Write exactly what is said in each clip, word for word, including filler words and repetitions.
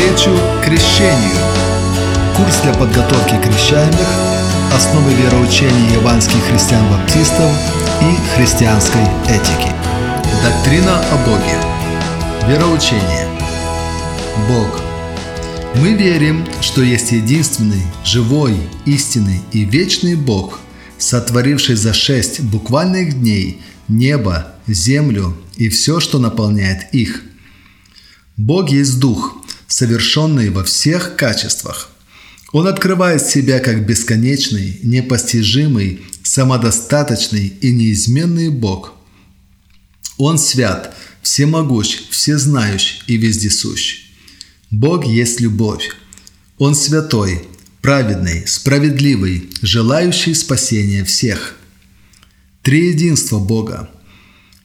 навстречу крещению. Курс для подготовки крещаемых, основы вероучения яванских христиан-баптистов и христианской этики. Доктрина о Боге. Вероучение. Бог. Мы верим, что есть единственный, живой, истинный и вечный Бог, сотворивший за шесть буквальных дней небо, землю и все, что наполняет их. Бог есть Дух, совершенный во всех качествах. Он открывает себя как бесконечный, непостижимый, самодостаточный и неизменный Бог. Он свят, всемогущ, всезнающ и вездесущ. Бог есть любовь. Он святой, праведный, справедливый, желающий спасения всех. Триединство Бога.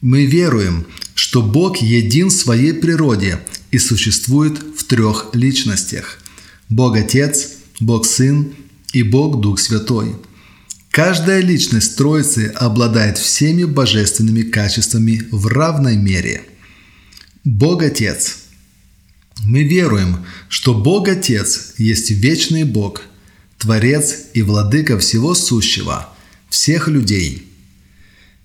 Мы веруем, что Бог един в своей природе и существует в трех личностях: Бог Отец, Бог Сын и Бог Дух Святой. Каждая личность Троицы обладает всеми божественными качествами в равной мере. Бог Отец. Мы веруем, что Бог Отец есть вечный Бог, Творец и Владыка всего сущего, всех людей.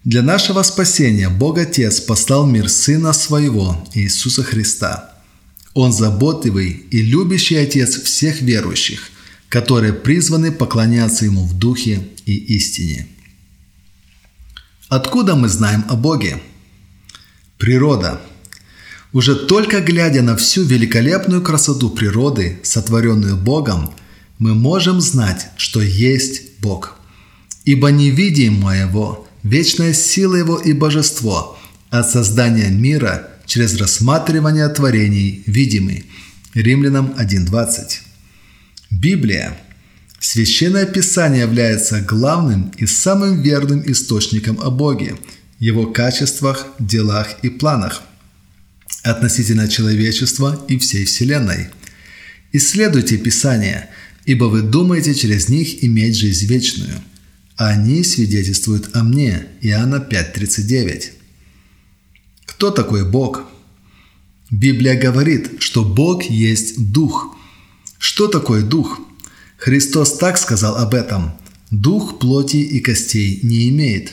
Для нашего спасения Бог Отец послал в мир Сына Своего, Иисуса Христа. Он заботливый и любящий Отец всех верующих, которые призваны поклоняться Ему в Духе и истине. Откуда мы знаем о Боге? Природа. Уже только глядя на всю великолепную красоту природы, сотворенную Богом, мы можем знать, что есть Бог. Ибо невидимое Его, вечная сила Его и божество от создания мира через рассматривание творений видимы. Римлянам один двадцать. Библия. Священное Писание является главным и самым верным источником о Боге, Его качествах, делах и планах относительно человечества и всей Вселенной. Исследуйте Писания, ибо вы думаете через них иметь жизнь вечную. Они свидетельствуют о мне. Иоанна пять тридцать девять. Кто такой Бог? Библия говорит, что Бог есть Дух. Что такое Дух? Христос так сказал об этом: «Дух плоти и костей не имеет».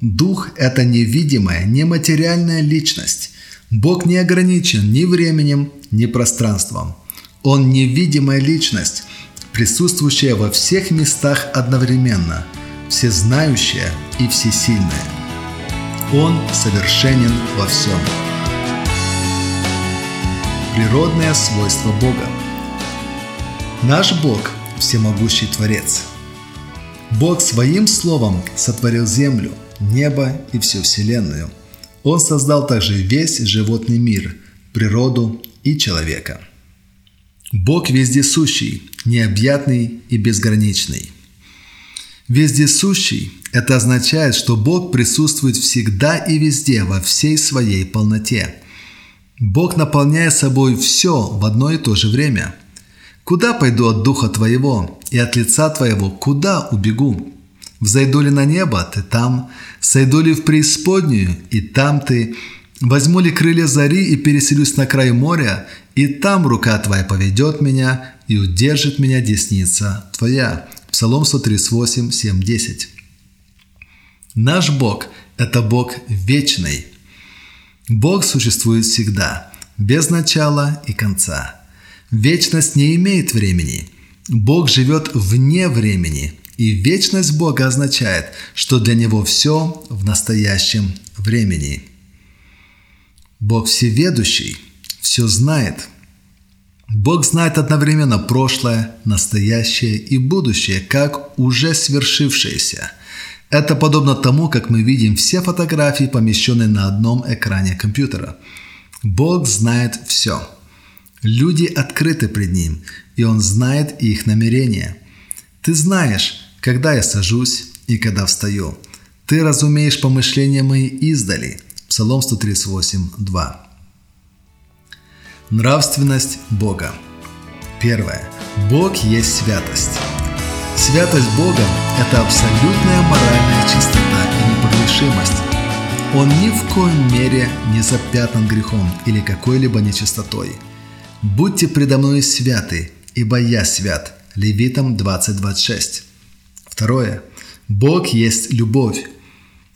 Дух – это невидимая, нематериальная личность. Бог не ограничен ни временем, ни пространством. Он невидимая личность, присутствующая во всех местах одновременно, всезнающая и всесильная. Он совершенен во всем. Природные свойства Бога. Наш Бог – всемогущий Творец. Бог своим словом сотворил землю, небо и всю Вселенную. Он создал также весь животный мир, природу и человека. Бог вездесущий, необъятный и безграничный. Вездесущий – это означает, что Бог присутствует всегда и везде во всей своей полноте. Бог наполняет собой все в одно и то же время. «Куда пойду от Духа Твоего, и от лица Твоего куда убегу? Взойду ли на небо, ты там, сойду ли в преисподнюю, и там ты, возьму ли крылья зари и переселюсь на край моря, и там рука твоя поведет меня, и удержит меня десница твоя». Псалом сто тридцать восемь, семь, десять. Наш Бог – это Бог вечный. Бог существует всегда, без начала и конца. Вечность не имеет времени. Бог живет вне времени. И вечность Бога означает, что для Него все в настоящем времени. Бог всеведущий, все знает. Бог знает одновременно прошлое, настоящее и будущее, как уже свершившееся. Это подобно тому, как мы видим все фотографии, помещенные на одном экране компьютера. Бог знает все. Люди открыты пред Ним, и Он знает их намерения. Ты знаешь, когда я сажусь и когда встаю. Ты разумеешь помышления мои издали. Псалом сто тридцать восемь, два. Нравственность Бога. Первое. Бог есть святость. Святость Бога – это абсолютная моральная чистота и непогрешимость. Он ни в коем мере не запятнан грехом или какой-либо нечистотой. «Будьте предо мною святы, ибо я свят» Левитам двадцать, двадцать шесть. Второе. Бог есть любовь.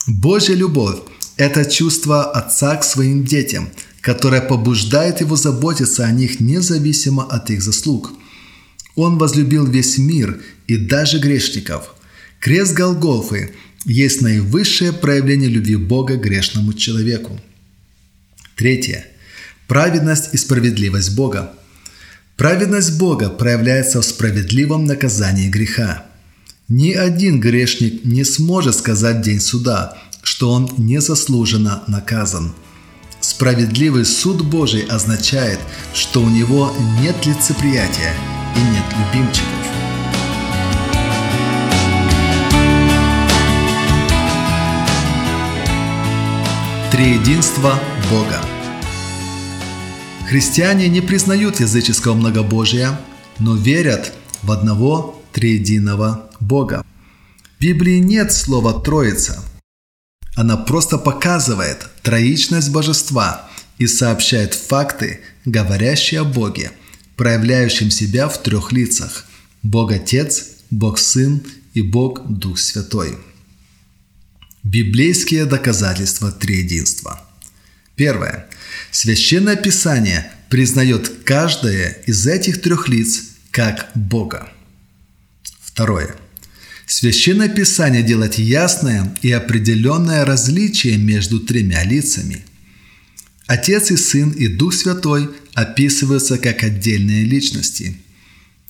Божья любовь – это чувство Отца к своим детям, которое побуждает Его заботиться о них независимо от их заслуг. Он возлюбил весь мир и даже грешников. Крест Голгофы есть наивысшее проявление любви Бога к грешному человеку. Третье. Праведность и справедливость Бога. Праведность Бога проявляется в справедливом наказании греха. Ни один грешник не сможет сказать в день суда, что он незаслуженно наказан. Справедливый суд Божий означает, что у него нет лицеприятия и нет любимчиков. Триединство Бога. Христиане не признают языческого многобожия, но верят в одного триединого Бога. В Библии нет слова «троица». Она просто показывает троичность божества и сообщает факты, говорящие о Боге, проявляющем себя в трех лицах – Бог Отец, Бог Сын и Бог Дух Святой. Библейские доказательства триединства. Первое. Священное Писание признает каждое из этих трех лиц как Бога. Второе. Священное Писание делает ясное и определенное различие между тремя лицами. Отец и Сын и Дух Святой описываются как отдельные личности.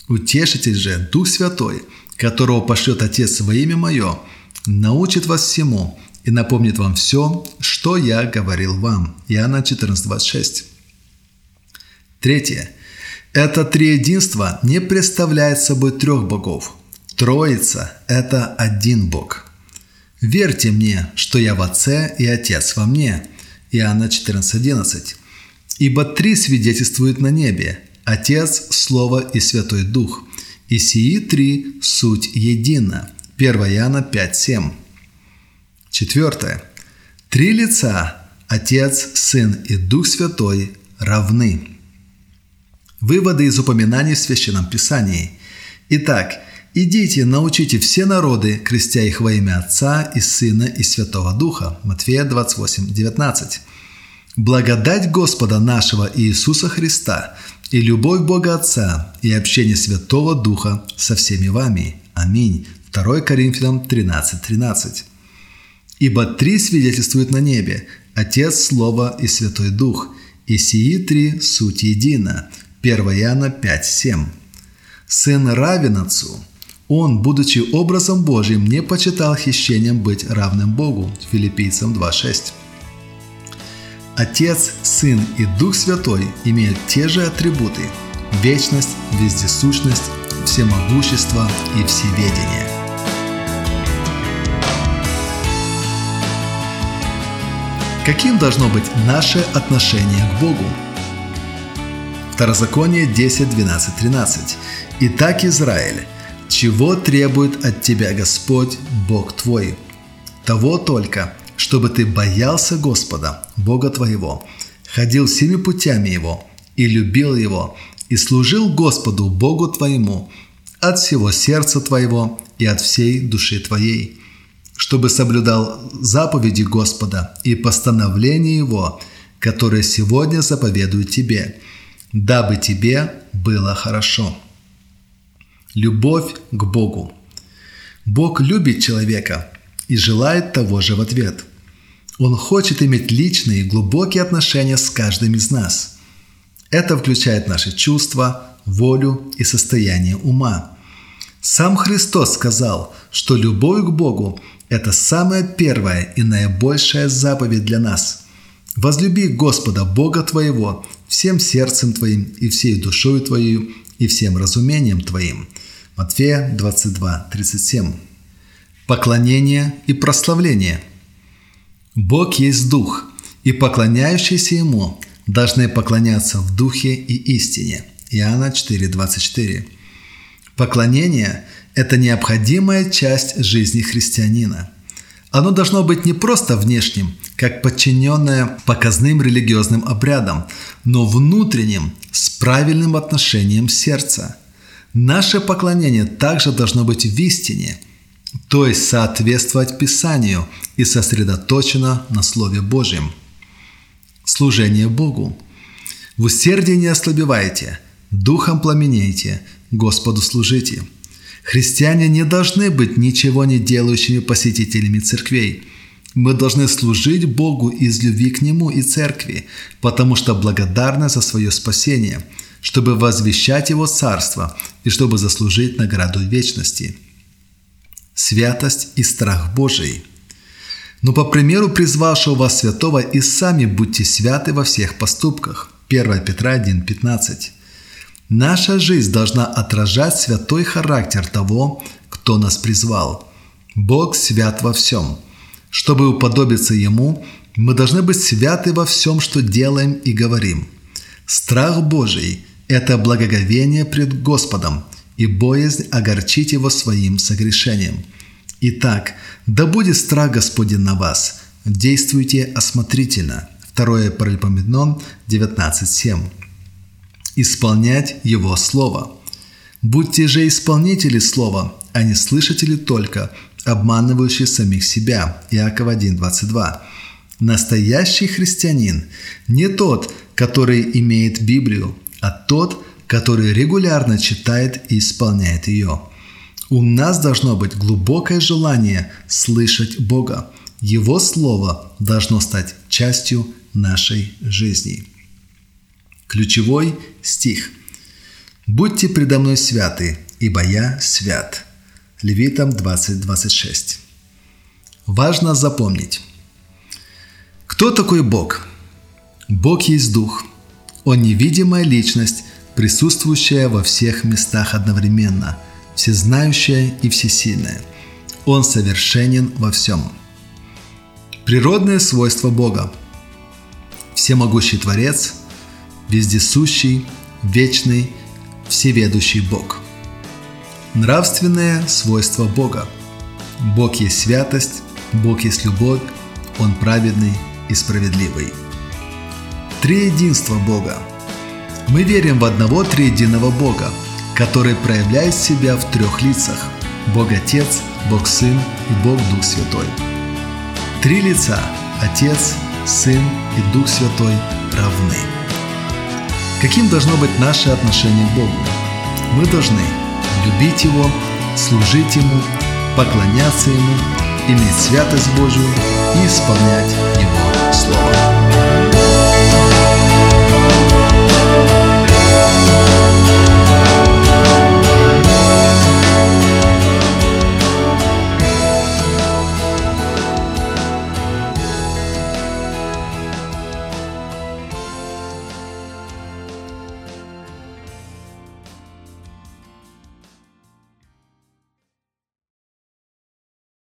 Утешитель же, Дух Святой, которого пошлет Отец во имя Мое, научит вас всему и напомнит вам все, что я говорил вам. Иоанна четырнадцать, двадцать шесть. Третье. Это триединство не представляет собой трех богов. Троица – это один Бог. «Верьте мне, что я в Отце и Отец во мне» Иоанна четырнадцать, одиннадцать. «Ибо три свидетельствуют на небе – Отец, Слово и Святой Дух, и сии три – суть едина» первое Иоанна пять, семь. Четвертое. Три лица – Отец, Сын и Дух Святой – равны. Выводы из упоминаний в Священном Писании. Итак, идите, научите все народы, крестя их во имя Отца и Сына и Святого Духа. Матфея двадцать восемь, девятнадцать. Благодать Господа нашего Иисуса Христа и любовь Бога Отца и общение Святого Духа со всеми вами. Аминь. второе Коринфянам тринадцать, тринадцать. «Ибо три свидетельствуют на небе – Отец, Слово и Святой Дух, и сии три – суть едина» первое Иоанна пять, семь. «Сын равен Отцу, Он, будучи образом Божьим, не почитал хищением быть равным Богу» Филиппийцам два, шесть. Отец, Сын и Дух Святой имеют те же атрибуты – вечность, вездесущность, всемогущество и всеведение. Каким должно быть наше отношение к Богу? Второзаконие десять, двенадцать, тринадцать. «Итак, Израиль, чего требует от тебя Господь, Бог твой? Того только, чтобы ты боялся Господа, Бога твоего, ходил всеми путями Его и любил Его, и служил Господу, Богу твоему, от всего сердца твоего и от всей души твоей, чтобы соблюдал заповеди Господа и постановления Его, которые сегодня заповедую тебе, дабы тебе было хорошо». Любовь к Богу. Бог любит человека и желает того же в ответ. Он хочет иметь личные и глубокие отношения с каждым из нас. Это включает наши чувства, волю и состояние ума. Сам Христос сказал, что любовь к Богу – это самая первая и наибольшая заповедь для нас. «Возлюби Господа Бога твоего всем сердцем твоим и всей душою твоей и всем разумением твоим» Матфея двадцать два, тридцать семь. Поклонение и прославление. Бог есть Дух, и поклоняющиеся Ему должны поклоняться в Духе и истине. Иоанна четыре, двадцать четыре. Поклонение – это необходимая часть жизни христианина. Оно должно быть не просто внешним, как подчиненное показным религиозным обрядам, но внутренним, с правильным отношением сердца. Наше поклонение также должно быть в истине, то есть соответствовать Писанию и сосредоточено на Слове Божьем. Служение Богу. В усердии не ослабевайте, духом пламенейте, Господу служите. Христиане не должны быть ничего не делающими посетителями церквей. Мы должны служить Богу из любви к Нему и церкви, потому что благодарны за свое спасение, чтобы возвещать Его Царство и чтобы заслужить награду вечности. Святость и страх Божий. Но по примеру призвавшего вас святого и сами будьте святы во всех поступках. первое Петра один пятнадцать. Наша жизнь должна отражать святой характер того, кто нас призвал. Бог свят во всем. Чтобы уподобиться Ему, мы должны быть святы во всем, что делаем и говорим. Страх Божий – это благоговение пред Господом и боязнь огорчить Его своим согрешением. Итак, да будет страх Господень на вас, действуйте осмотрительно. второе Паралипоменон девятнадцать семь. Исполнять Его Слово. Будьте же исполнители Слова, а не слышатели только, обманывающие самих себя. Иакова один двадцать два. Настоящий христианин не тот, который имеет Библию, а тот, который регулярно читает и исполняет ее. У нас должно быть глубокое желание слышать Бога. Его Слово должно стать частью нашей жизни. Ключевой стих. «Будьте предо мной святы, ибо я свят». Левитам двадцать двадцать шесть. Важно запомнить. Кто такой Бог? Бог есть Дух. Он невидимая личность, присутствующая во всех местах одновременно, всезнающая и всесильная. Он совершенен во всем. Природные свойства Бога. Всемогущий Творец, вездесущий, вечный, всеведущий Бог. Нравственные свойства Бога. Бог есть святость, Бог есть любовь, Он праведный и справедливый. Триединство Бога. Мы верим в одного триединого Бога, который проявляет себя в трех лицах – Бог Отец, Бог Сын и Бог Дух Святой. Три лица – Отец, Сын и Дух Святой – равны. Каким должно быть наше отношение к Богу? Мы должны любить Его, служить Ему, поклоняться Ему, иметь святость Божию и исполнять